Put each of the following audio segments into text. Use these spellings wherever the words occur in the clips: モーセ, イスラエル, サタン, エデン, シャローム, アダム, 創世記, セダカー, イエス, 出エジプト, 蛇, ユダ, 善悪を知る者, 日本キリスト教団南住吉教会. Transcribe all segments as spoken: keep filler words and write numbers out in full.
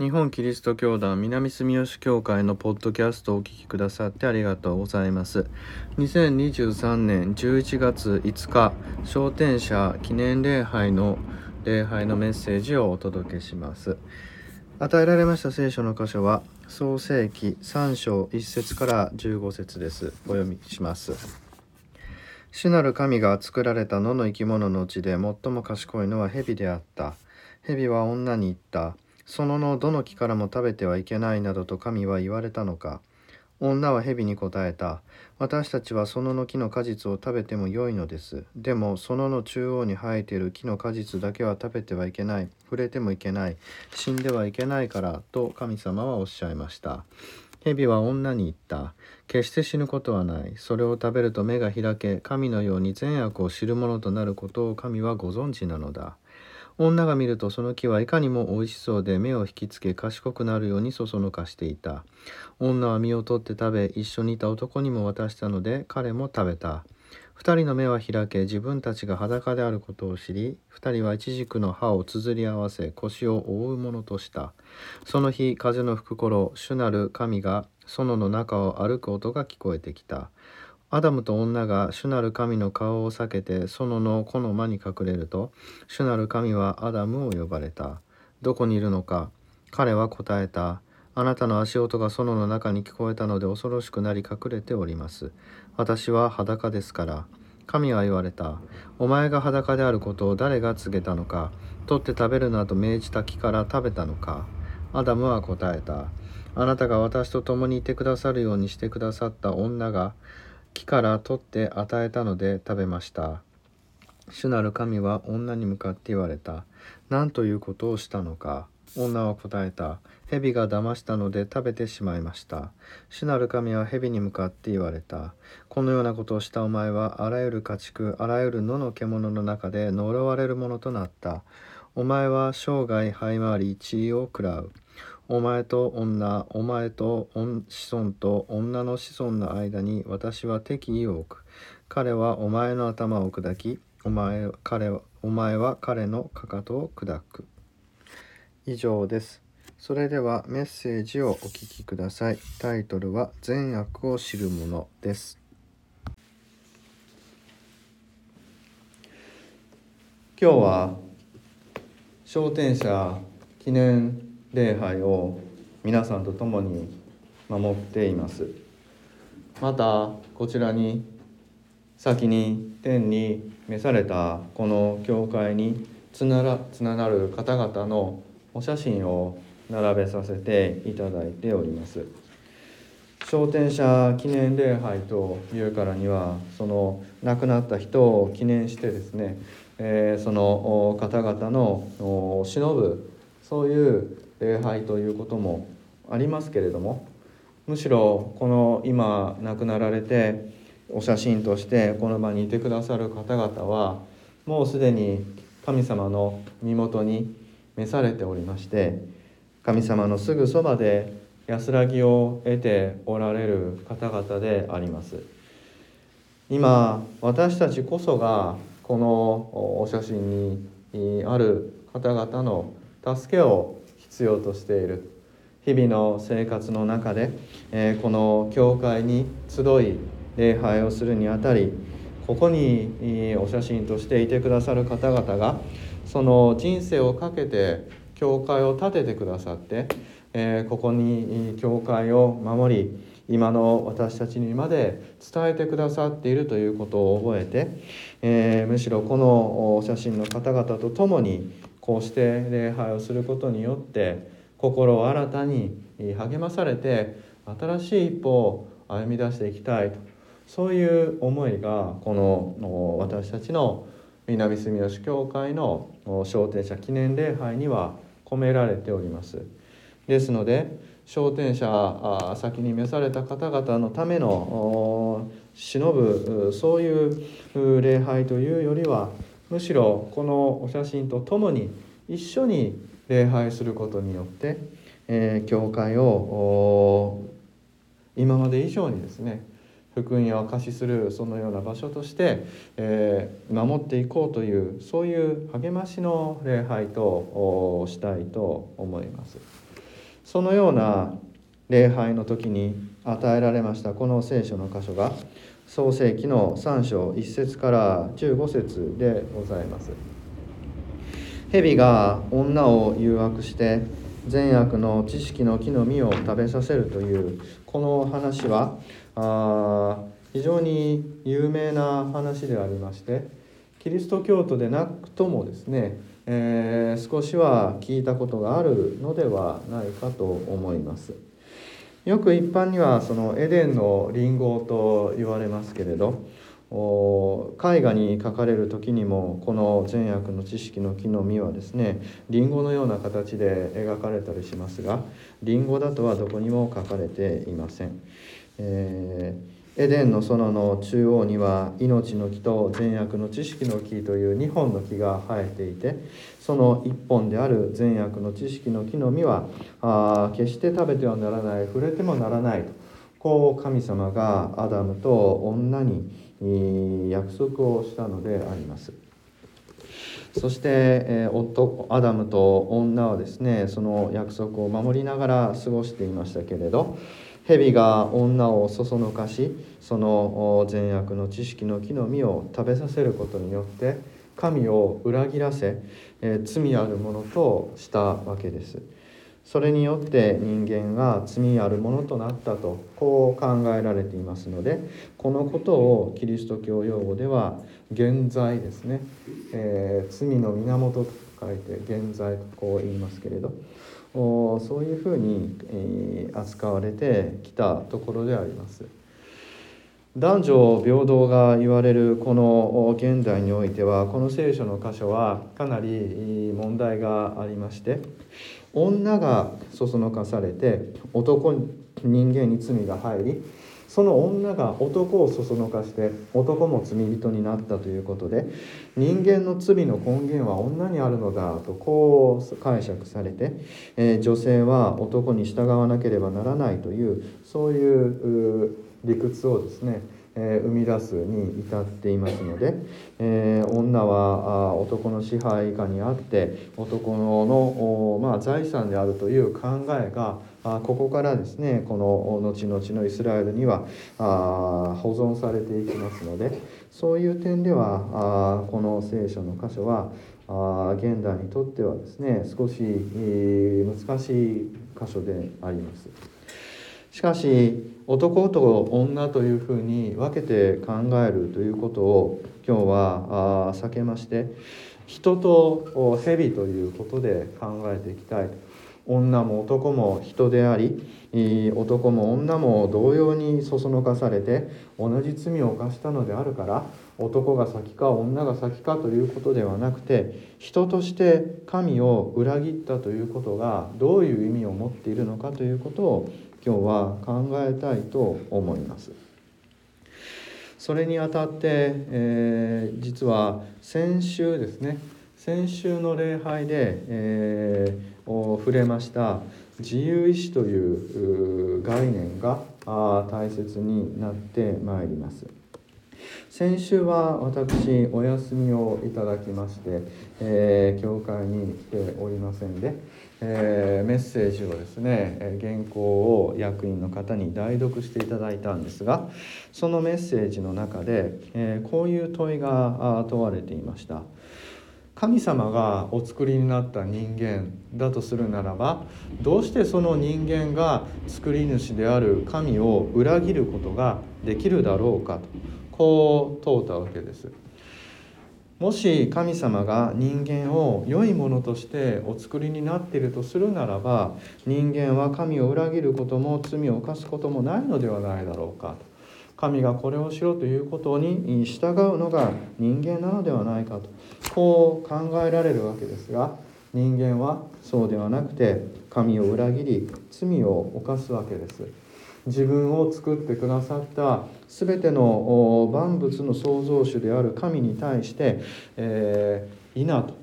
日本キリスト教団南住吉教会のポッドキャストをお聞きくださってありがとうございます。にせんにじゅうさんねんじゅういちがついつか、昇天者記念礼拝の礼拝のメッセージをお届けします。与えられました聖書の箇所は、創世記さんしょういっせつからじゅうごせつです。お読みします。主なる神が作られた野の生き物のうちで最も賢いのは蛇であった。蛇は女に言った。そののどの木からも食べてはいけないなどと神は言われたのか。女は蛇に答えた。私たちはそのの木の果実を食べてもよいのです。でもそのの中央に生えている木の果実だけは食べてはいけない。触れてもいけない。死んではいけないからと神様はおっしゃいました。蛇は女に言った。決して死ぬことはない。それを食べると目が開け、神のように善悪を知るものとなることを神はご存知なのだ。女が見るとその木はいかにも美味しそうで目を引きつけ賢くなるようにそそのかしていた。女は実を取って食べ、一緒にいた男にも渡したので彼も食べた。二人の目は開け、自分たちが裸であることを知り、二人はイチジクの葉をつづり合わせ腰を覆うものとした。その日風の吹く頃、主なる神が園の中を歩く音が聞こえてきた。アダムと女が主なる神の顔を避けて園の木の間に隠れると、主なる神はアダムを呼ばれた。どこにいるのか。彼は答えた。あなたの足音が園の中に聞こえたので恐ろしくなり隠れております。私は裸ですから。神は言われた。お前が裸であることを誰が告げたのか。取って食べるなと命じた木から食べたのか。アダムは答えた。あなたが私と共にいてくださるようにしてくださった女が、木から取って与えたので食べました。主なる神は女に向かって言われた。何ということをしたのか。女は答えた。蛇が騙したので食べてしまいました。主なる神は蛇に向かって言われた。このようなことをしたお前はあらゆる家畜、あらゆる野の獣の中で呪われるものとなった。お前は生涯這い回り地位を喰らう。お前と女、お前と子孫と女の子孫の間に私は敵意を置く。彼はお前の頭を砕き、お前、彼、お前は彼のかかとを砕く。以上です。それではメッセージをお聞きください。タイトルは善悪を知るものです。今日は昇天者記念礼拝を皆さんと共に守っています。またこちらに先に天に召されたこの教会につながる方々のお写真を並べさせていただいております。昇天者記念礼拝というからには、その亡くなった人を記念してですね、えー、その方々の偲ぶそういう礼拝ということもありますけれども、むしろこの今亡くなられてお写真としてこの場にいてくださる方々はもうすでに神様の身元に召されておりまして、神様のすぐそばで安らぎを得ておられる方々であります。今私たちこそがこのお写真にある方々の助けを必要としている。日々の生活の中で、えー、この教会に集い礼拝をするにあたり、ここに、えー、お写真としていてくださる方々がその人生をかけて教会を建ててくださって、えー、ここに教会を守り、今の私たちにまで伝えてくださっているということを覚えて、えー、むしろこのお写真の方々と共にこうして礼拝をすることによって心を新たに励まされて、新しい一歩を歩み出していきたいと、そういう思いがこの私たちの南住吉教会の昇天者記念礼拝には込められております。ですので、昇天者先に召された方々のための偲ぶそういう礼拝というよりは、むしろこのお写真とともに一緒に礼拝することによって、えー、教会を今まで以上にですね、福音を明かしするそのような場所として、えー、守っていこうという、そういう励ましの礼拝としたいと思います。そのような礼拝の時に与えられましたこの聖書の箇所が創世記のさんしょういっせつからじゅうごせつでございます。蛇が女を誘惑して善悪の知識の木の実を食べさせるというこの話はあ非常に有名な話でありまして、キリスト教徒でなくともですね、えー、少しは聞いたことがあるのではないかと思います。よく一般にはそのエデンの林檎と言われますけれど、絵画に描かれる時にもこの善悪の知識の木の実はですねリンゴのような形で描かれたりしますが、リンゴだとはどこにも描かれていません。えー、エデンの園の中央には命の木と善悪の知識の木というにほんの木が生えていて、そのいっぽんである善悪の知識の木の実はあ決して食べてはならない、触れてもならないと、こう神様がアダムと女に約束をしたのであります。そして夫アダムと女はですねその約束を守りながら過ごしていましたけれど、蛇が女をそそのかし、その善悪の知識の木の実を食べさせることによって神を裏切らせ、罪あるものとしたわけです。それによって人間が罪あるものとなったと、こう考えられていますので、このことをキリスト教用語では原罪ですね、えー、罪の源と書いて原罪とこう言いますけれど、そういうふうに、えー、扱われてきたところであります。男女平等が言われるこの現代においては、この聖書の箇所はかなり問題がありまして、女がそそのかされて男人間に罪が入り、その女が男をそそのかして男も罪人になったということで、人間の罪の根源は女にあるのだとこう解釈されて、えー、女性は男に従わなければならないという、そういう理屈をですね、えー、生み出すに至っていますので、えー、女は男の支配下にあって男の、まあ、財産であるという考えがあここからですねこの後々のイスラエルにはあ保存されていきますので、そういう点ではあこの聖書の箇所はあ現代にとってはですね少し、えー、難しい箇所であります。しかし男と女というふうに分けて考えるということを今日は避けまして、人と蛇ということで考えていきたい。女も男も人であり、男も女も同様にそそのかされて同じ罪を犯したのであるから、男が先か女が先かということではなくて、人として神を裏切ったということがどういう意味を持っているのかということを今日は考えたいと思います。それにあたって、えー、実は先週ですね、先週の礼拝で、えー、触れました自由意志という概念が大切になってまいります。先週は私お休みをいただきまして、えー、教会に来ておりませんで、えー、メッセージをですね原稿を役員の方に代読していただいたんですが、そのメッセージの中で、えー、こういう問いが問われていました。神様がお作りになった人間だとするならば、どうしてその人間が作り主である神を裏切ることができるだろうかと、こう問うたわけです。もし神様が人間を良いものとしてお作りになっているとするならば、人間は神を裏切ることも罪を犯すこともないのではないだろうかと、神がこれをしろということに従うのが人間なのではないかと、こう考えられるわけですが、人間はそうではなくて神を裏切り罪を犯すわけです。自分を作ってくださったすべての万物の創造主である神に対して、えー、否と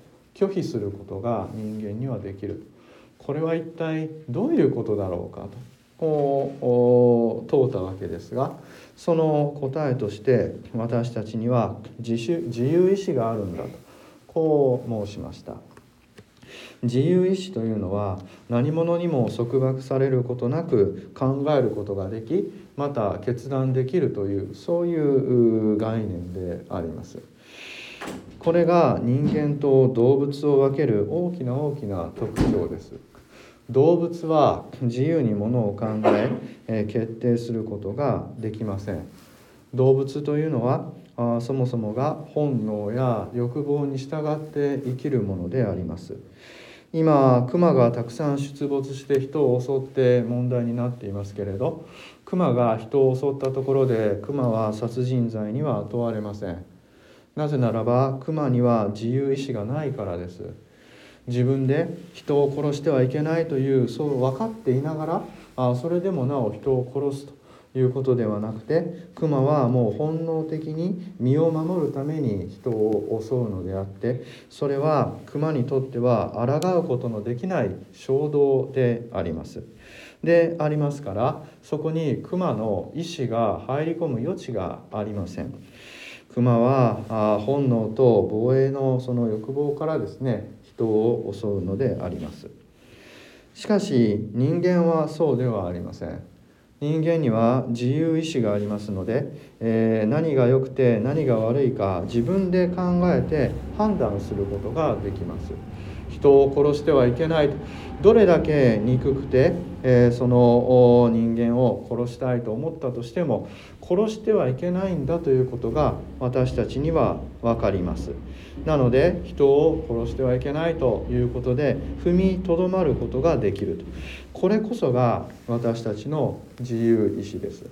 拒否することが人間にはできる。これは一体どういうことだろうかとこう問うたわけですが、その答えとして私たちには自主、自由意志があるんだとこう申しました。自由意志というのは何者にも束縛されることなく考えることができ、また決断できるという、そういう概念であります。これが人間と動物を分ける大きな大きな特徴です。動物は自由にものを考え決定することができません。動物というのはそもそもが本能や欲望に従って生きるものであります。今クマがたくさん出没して人を襲って問題になっていますけれど、クマが人を襲ったところでクマは殺人罪には問われません。なぜならばクマには自由意志がないからです。自分で人を殺してはいけないという、そう分かっていながらそれでもなお人を殺すということではなくて、クマはもう本能的に身を守るために人を襲うのであって、それはクマにとっては抗うことのできない衝動でありますでありますから、そこにクマの意志が入り込む余地がありません。クマは本能と防衛のその欲望からですね、人を襲うのであります。しかし人間はそうではありません。人間には自由意志がありますので、えー、何が良くて何が悪いか自分で考えて判断することができます。人を殺してはいけない、どれだけ憎くて、えー、その人間を殺したいと思ったとしても、殺してはいけないんだということが私たちには分かります。なので人を殺してはいけないということで踏みとどまることができると、これこそが私たちの自由意志です。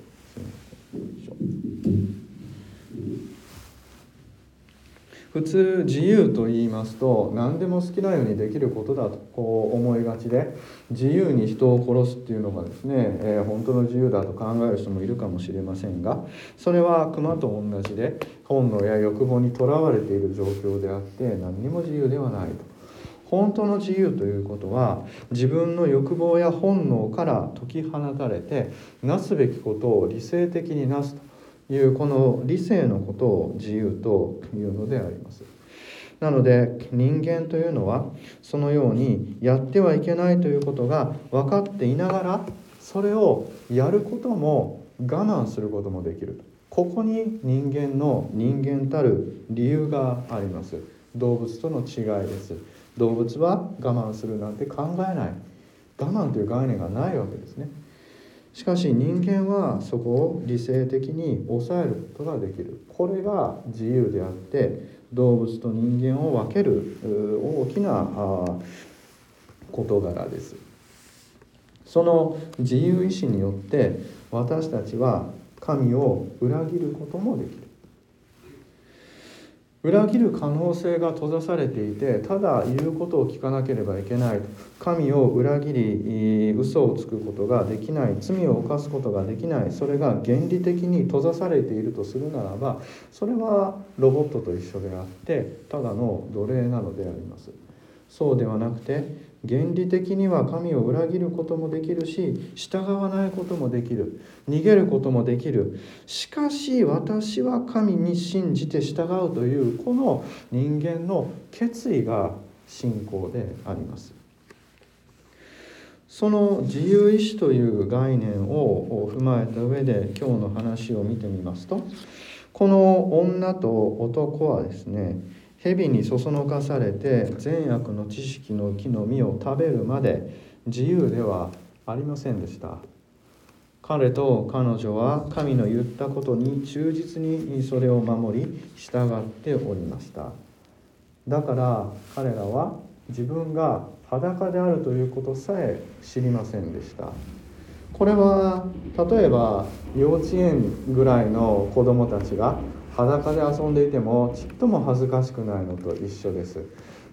普通自由と言いますと何でも好きなようにできることだとこう思いがちで、自由に人を殺すっていうのがですね、えー、本当の自由だと考える人もいるかもしれませんが、それは熊と同じで本能や欲望にとらわれている状況であって何にも自由ではないと。本当の自由ということは自分の欲望や本能から解き放たれてなすべきことを理性的になすというこの理性のことを自由というのであります。なので人間というのはそのようにやってはいけないということが分かっていながら、それをやることも我慢することもできる。ここに人間の人間たる理由があります。動物との違いです。動物は我慢するなんて考えない、我慢という概念がないわけですね。しかし人間はそこを理性的に抑えることができる。これが自由であって、動物と人間を分ける大きな事柄です。その自由意志によって私たちは神を裏切ることもできる。裏切る可能性が閉ざされていて、ただ言うことを聞かなければいけない、神を裏切り嘘をつくことができない、罪を犯すことができない、それが原理的に閉ざされているとするならば、それはロボットと一緒であってただの奴隷なのであります。そうではなくて原理的には神を裏切ることもできるし、従わないこともできる、逃げることもできる。しかし私は神に信じて従うというこの人間の決意が信仰であります。その自由意志という概念を踏まえた上で今日の話を見てみますと、この女と男はですね、蛇にそそのかされて善悪の知識の木の実を食べるまで自由ではありませんでした。彼と彼女は神の言ったことに忠実にそれを守り従っておりました。だから彼らは自分が裸であるということさえ知りませんでした。これは例えば幼稚園ぐらいの子どもたちが裸で遊んでいてもちっとも恥ずかしくないのと一緒です。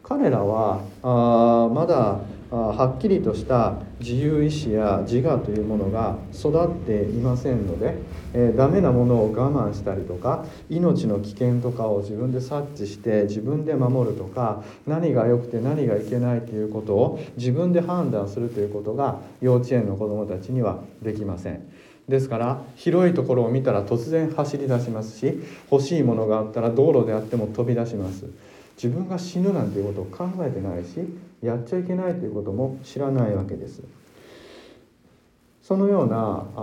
彼らはあまだあはっきりとした自由意志や自我というものが育っていませんので、えー、ダメなものを我慢したりとか、命の危険とかを自分で察知して自分で守るとか、何が良くて何がいけないということを自分で判断するということが幼稚園の子どもたちにはできません。ですから広いところを見たら突然走り出しますし、欲しいものがあったら道路であっても飛び出します。自分が死ぬなんていうことを考えてないし、やっちゃいけないということも知らないわけです。そのようなあ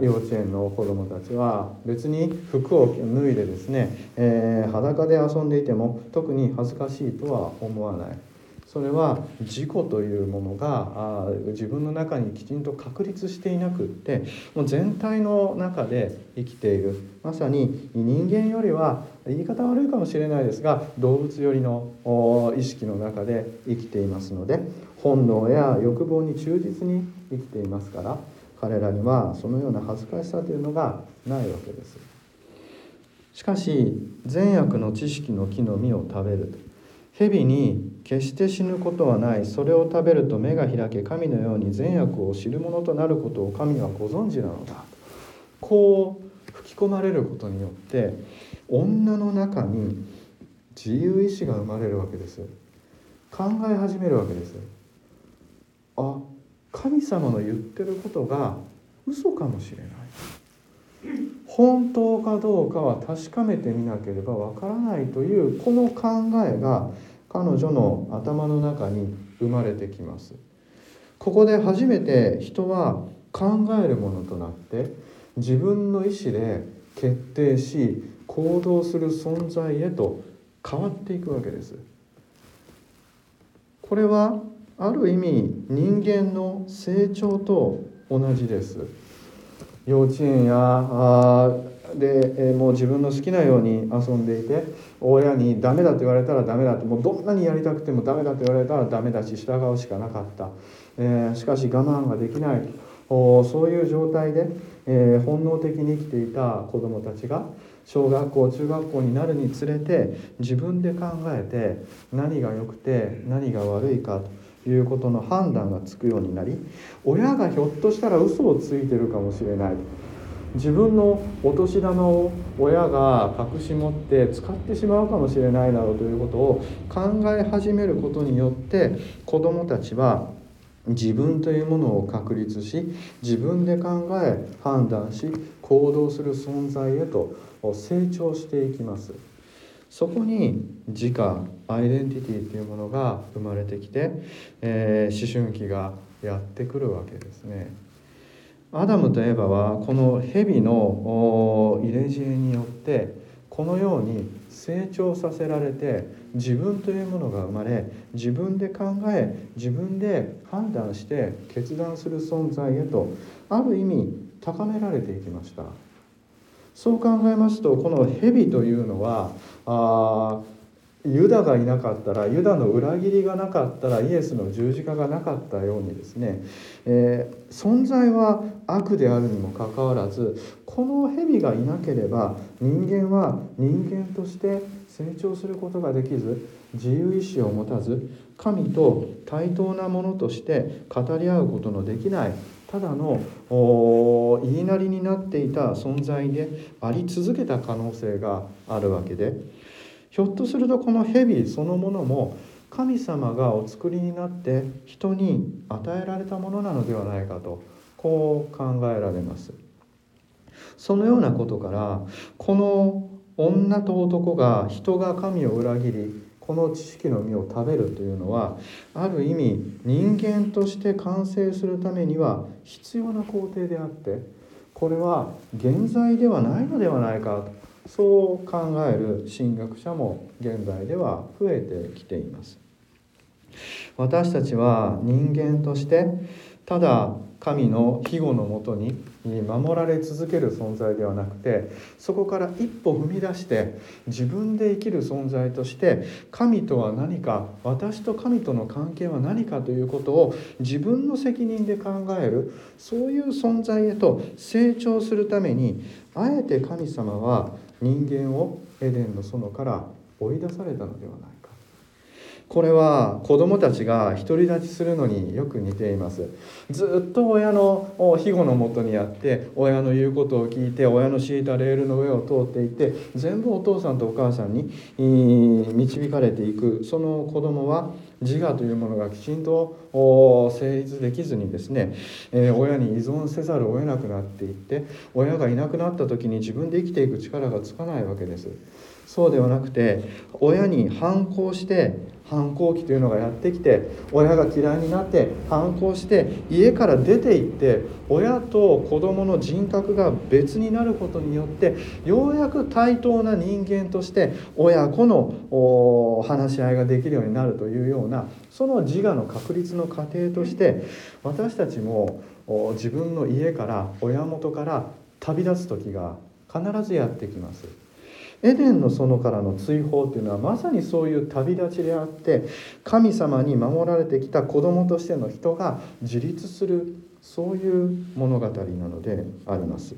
幼稚園の子どもたちは別に服を脱いでですね、えー、裸で遊んでいても特に恥ずかしいとは思わない。それは自己というものがあ自分の中にきちんと確立していなくってもう全体の中で生きている、まさに人間よりは言い方悪いかもしれないですが動物よりの意識の中で生きていますので、本能や欲望に忠実に生きていますから、彼らにはそのような恥ずかしさというのがないわけです。しかし善悪の知識の木の実を食べると、蛇に決して死ぬことはない、それを食べると目が開け神のように善悪を知るものとなることを神はご存知なのだ、こう吹き込まれることによって女の中に自由意志が生まれるわけです。考え始めるわけです。あ、神様の言ってることが嘘かもしれない、本当かどうかは確かめてみなければわからないというこの考えが彼女の頭の中に生まれてきます。ここで初めて人は考えるものとなって自分の意思で決定し行動する存在へと変わっていくわけです。これはある意味人間の成長と同じです。幼稚園やでもう自分の好きなように遊んでいて、親にダメだと言われたらダメだと、もうどんなにやりたくてもダメだと言われたらダメだし従うしかなかった、えー、しかし我慢ができない、そういう状態で、えー、本能的に生きていた子どもたちが小学校中学校になるにつれて自分で考えて何が良くて何が悪いかということの判断がつくようになり、親がひょっとしたら嘘をついてるかもしれない、自分のお年玉を親が隠し持って使ってしまうかもしれないなどということを考え始めることによって子どもたちは自分というものを確立し、自分で考え判断し行動する存在へと成長していきます。そこに自我、アイデンティティというものが生まれてきて、えー、思春期がやってくるわけですね。アダムとエバはこの蛇の入れ知恵によってこのように成長させられて自分というものが生まれ、自分で考え自分で判断して決断する存在へとある意味高められていきました。そう考えますとこの蛇というのはあユダがいなかったら、ユダの裏切りがなかったら、イエスの十字架がなかったようにですね、えー、存在は悪であるにもかかわらずこの蛇がいなければ人間は人間として成長することができず、自由意志を持たず神と対等なものとして語り合うことのできないただの言いなりになっていた存在であり続けた可能性があるわけで、ひょっとするとこの蛇そのものも神様がお作りになって人に与えられたものなのではないかとこう考えられます。そのようなことからこの女と男が人が神を裏切りこの知識の実を食べるというのはある意味人間として完成するためには必要な工程であって、これは現在ではないのではないかとそう考える神学者も現代では増えてきています。私たちは人間としてただ神の庇護のもとに守られ続ける存在ではなくて、そこから一歩踏み出して自分で生きる存在として神とは何か、私と神との関係は何かということを自分の責任で考える、そういう存在へと成長するためにあえて神様は人間をエデンの園から追い出されたのではないか。これは子どもたちが独り立ちするのによく似ています。ずっと親の庇護のもとにあって親の言うことを聞いて親の敷いたレールの上を通っていって全部お父さんとお母さんに導かれていく、その子どもは自我というものがきちんと成立できずにですね、えー、親に依存せざるを得なくなっていって親がいなくなった時に自分で生きていく力がつかないわけです。そうではなくて親に反抗して反抗期というのがやってきて、親が嫌いになって反抗して家から出て行って、親と子供の人格が別になることによって、ようやく対等な人間として親子の話し合いができるようになるというような、その自我の確立の過程として、私たちも自分の家から親元から旅立つ時が必ずやってきます。エデンの園からの追放というのはまさにそういう旅立ちであって、神様に守られてきた子供としての人が自立する、そういう物語なのであります。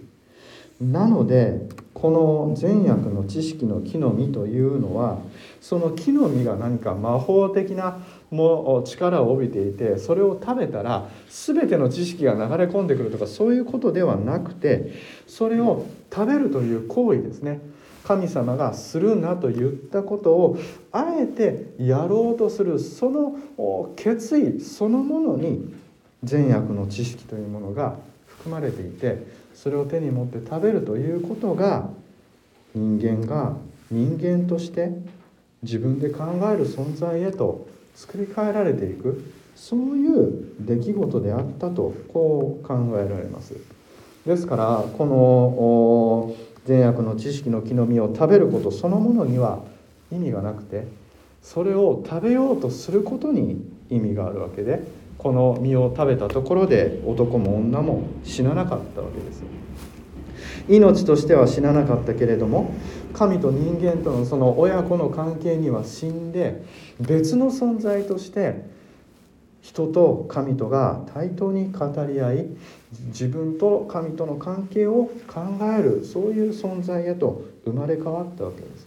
なのでこの善悪の知識の木の実というのは、その木の実が何か魔法的なも力を帯びていて、それを食べたら全ての知識が流れ込んでくるとか、そういうことではなくて、それを食べるという行為ですね。神様がするなと言ったことをあえてやろうとする、その決意そのものに善悪の知識というものが含まれていて、それを手に持って食べるということが、人間が人間として自分で考える存在へと作り変えられていく、そういう出来事であったと、こう考えられます。ですから、この善悪の知識の木の実を食べることそのものには意味がなくて、それを食べようとすることに意味があるわけで、この実を食べたところで男も女も死ななかったわけです。命としては死ななかったけれども、神と人間とのその親子の関係には死んで、別の存在として人と神とが対等に語り合い、自分と神との関係を考える、そういう存在へと生まれ変わったわけです。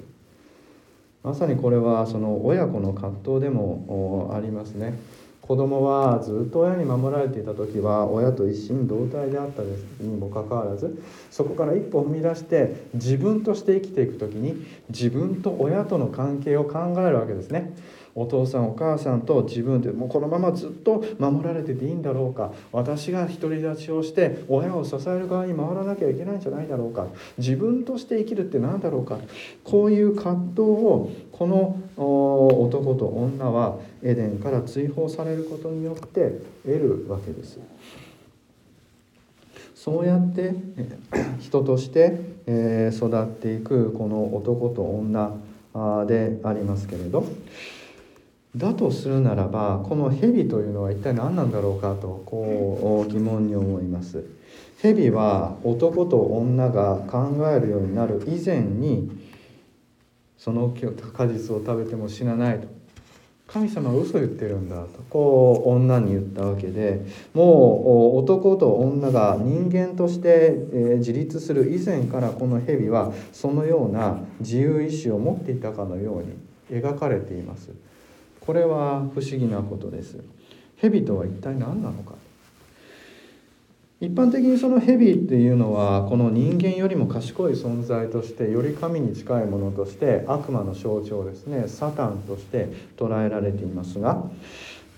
まさにこれはその親子の葛藤でもありますね。子供はずっと親に守られていた時は親と一心同体であったにもかかわらず、そこから一歩踏み出して自分として生きていく時に、自分と親との関係を考えるわけですね。お父さんお母さんと自分でもうこのままずっと守られてていいんだろうか、私が独り立ちをして親を支える側に回らなきゃいけないんじゃないだろうか、自分として生きるって何だろうか、こういう葛藤をこの男と女はエデンから追放されることによって得るわけです。そうやって人として育っていくこの男と女でありますけれど、だとするならば、この蛇というのは一体何なんだろうかと、こう疑問に思います。蛇は男と女が考えるようになる以前に、その果実を食べても死なないと、神様は嘘言ってるんだと、こう女に言ったわけで、もう男と女が人間として自立する以前から、この蛇はそのような自由意志を持っていたかのように描かれています。これは不思議なことです。蛇とは一体何なのか。一般的にその蛇っていうのは、この人間よりも賢い存在として、より神に近いものとして、悪魔の象徴ですね、サタンとして捉えられていますが、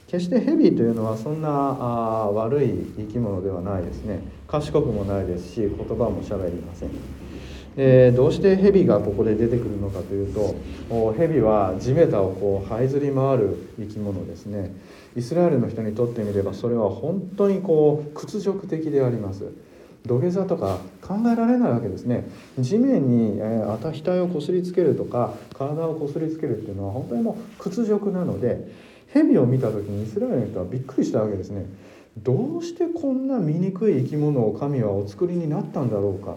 決して蛇というのはそんなあ悪い生き物ではないですね。賢くもないですし、言葉も喋りません。えー、どうして蛇がここで出てくるのかというと、蛇は地べたをこう這いずり回る生き物ですね。イスラエルの人にとってみれば、それは本当にこう屈辱的であります。土下座とか考えられないわけですね。地面に、えー、あた額をこすりつけるとか体をこすりつけるっていうのは本当にもう屈辱なので、蛇を見た時にイスラエルの人はびっくりしたわけですね。どうしてこんな醜い生き物を神はお作りになったんだろうか、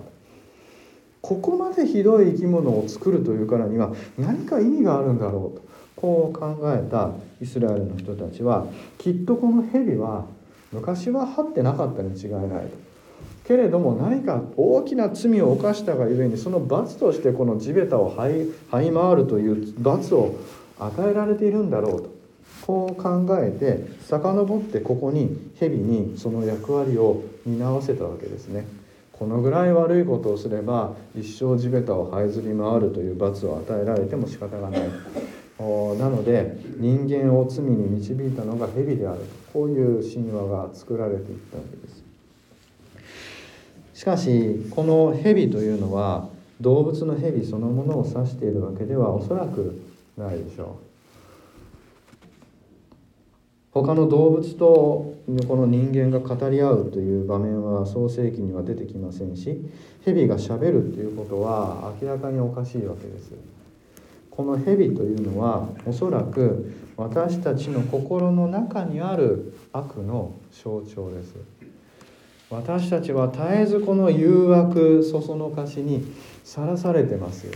ここまでひどい生き物を作るというからには何か意味があるんだろうと、こう考えたイスラエルの人たちは、きっとこの蛇は昔は這ってなかったに違いないと、けれども何か大きな罪を犯したがゆえに、その罰としてこの地べたを這い、這い回るという罰を与えられているんだろうと、こう考えて遡って、ここに蛇にその役割を担わせたわけですね。このぐらい悪いことをすれば一生地べたを這いずり回るという罰を与えられても仕方がない、なので人間を罪に導いたのが蛇である、こういう神話が作られていったわけです。しかしこの蛇というのは動物の蛇そのものを指しているわけではおそらくないでしょう。他の動物とこの人間が語り合うという場面は創世記には出てきませんし、蛇がしゃべるということは明らかにおかしいわけです。この蛇というのはおそらく私たちの心の中にある悪の象徴です。私たちは絶えずこの誘惑、そそのかしにさらされてます。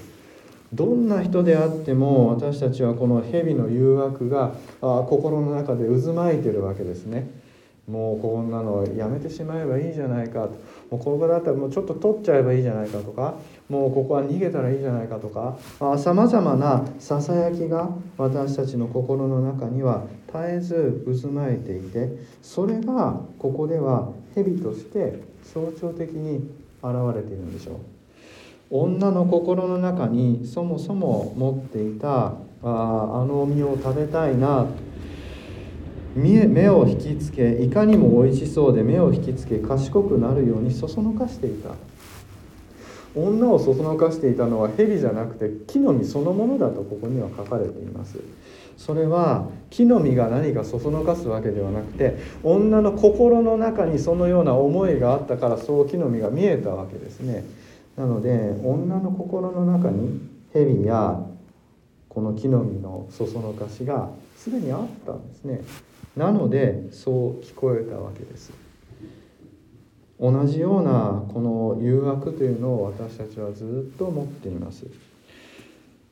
どんな人であっても私たちはこの蛇の誘惑があ心の中で渦巻いてるわけですね。もうこんなのやめてしまえばいいじゃないかと、もうここだったらもうちょっと取っちゃえばいいじゃないかとか、もうここは逃げたらいいじゃないかとか、さまざまなささやきが私たちの心の中には絶えず渦巻いていて、それがここでは蛇として象徴的に現れているんでしょう。女の心の中にそもそも持っていた あ, あの実を食べたいな、目を引きつけ、いかにも美味しそうで目を引きつけ、賢くなるようにそそのかしていた。女をそそのかしていたのは蛇じゃなくて木の実そのものだとここには書かれています。それは木の実が何かそそのかすわけではなくて、女の心の中にそのような思いがあったからそう木の実が見えたわけですね。なので女の心の中に蛇やこの木の実のそそのかしがすでにあったんですね。なのでそう聞こえたわけです。同じようなこの誘惑というのを私たちはずっと持っています。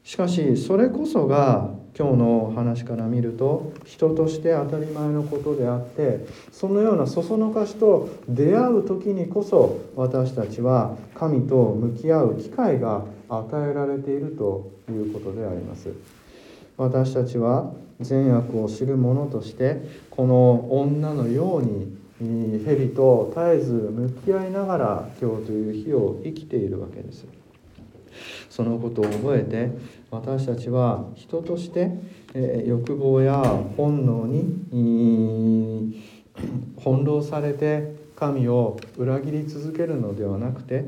しかしそれこそが今日の話から見ると人として当たり前のことであって、そのようなそそのかしと出会う時にこそ私たちは神と向き合う機会が与えられているということであります。私たちは善悪を知る者としてこの女のように蛇と絶えず向き合いながら今日という日を生きているわけです。そのことを覚えて私たちは人として欲望や本能に翻弄されて神を裏切り続けるのではなくて、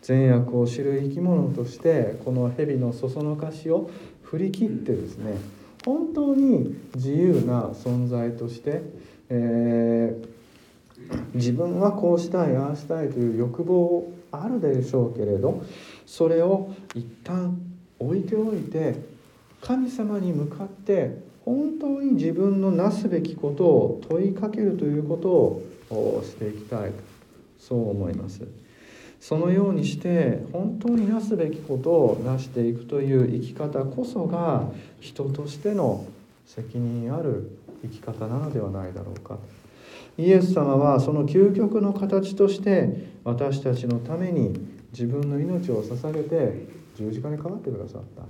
善悪を知る生き物としてこの蛇のそそのかしを振り切ってですね、本当に自由な存在として、えー、自分はこうしたいああしたいという欲望をあるでしょうけれど、それを一旦置いておいて神様に向かって本当に自分のなすべきことを問いかけるということをしていきたいと、そう思います。そのようにして本当になすべきことをなしていくという生き方こそが人としての責任ある生き方なのではないだろうか。イエス様はその究極の形として私たちのために自分の命を捧げて十字架にかかってくださった。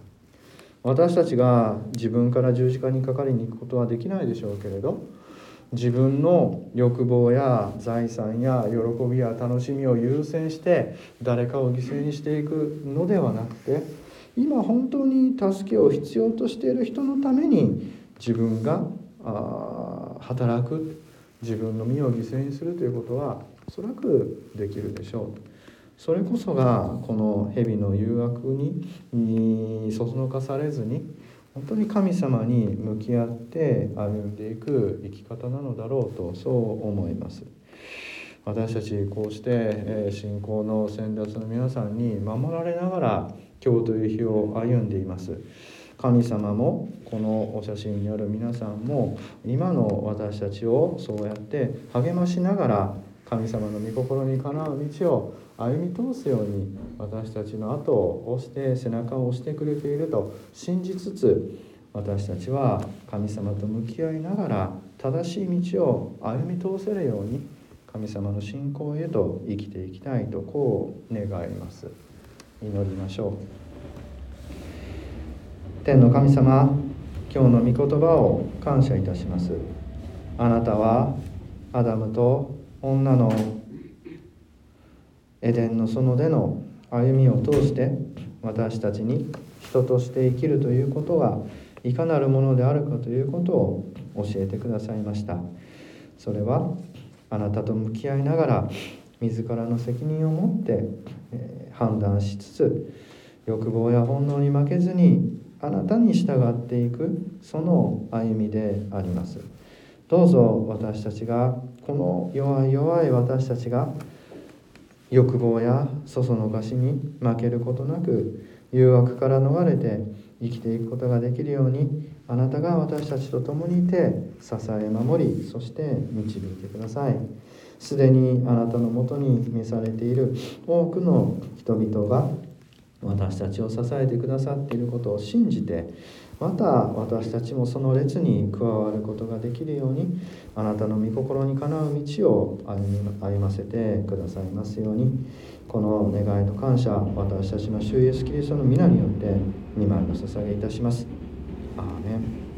私たちが自分から十字架にかかりに行くことはできないでしょうけれど、自分の欲望や財産や喜びや楽しみを優先して誰かを犠牲にしていくのではなくて、今本当に助けを必要としている人のために自分があ働く、自分の身を犠牲にするということはおそらくできるでしょう。それこそがこの蛇の誘惑にそそのかされずに本当に神様に向き合って歩んでいく生き方なのだろうと、そう思います。私たちこうして信仰の先達の皆さんに守られながら今日という日を歩んでいます。神様もこのお写真にある皆さんも今の私たちをそうやって励ましながら神様の御心にかなう道を歩み通すように私たちの後を押して背中を押してくれていると信じつつ、私たちは神様と向き合いながら正しい道を歩み通せるように神様の信仰へと生きていきたいと、こう願います。祈りましょう。天の神様、今日の御言葉を感謝いたします。あなたはアダムと女のエデンの園での歩みを通して私たちに人として生きるということはいかなるものであるかということを教えてくださいました。それはあなたと向き合いながら自らの責任を持って、えー、判断しつつ欲望や本能に負けずにあなたに従っていくその歩みであります。どうぞ私たちが、この弱い弱い私たちが欲望やそそのかしに負けることなく、誘惑から逃れて生きていくことができるように、あなたが私たちと共にいて支え守り、そして導いてください。すでにあなたのもとに召されている多くの人々が私たちを支えてくださっていることを信じて、また私たちもその列に加わることができるように、あなたの御心にかなう道を歩ませてくださいますように、この願いと感謝、私たちの主イエスキリストの皆によって御前にお捧げいたします。アーメン。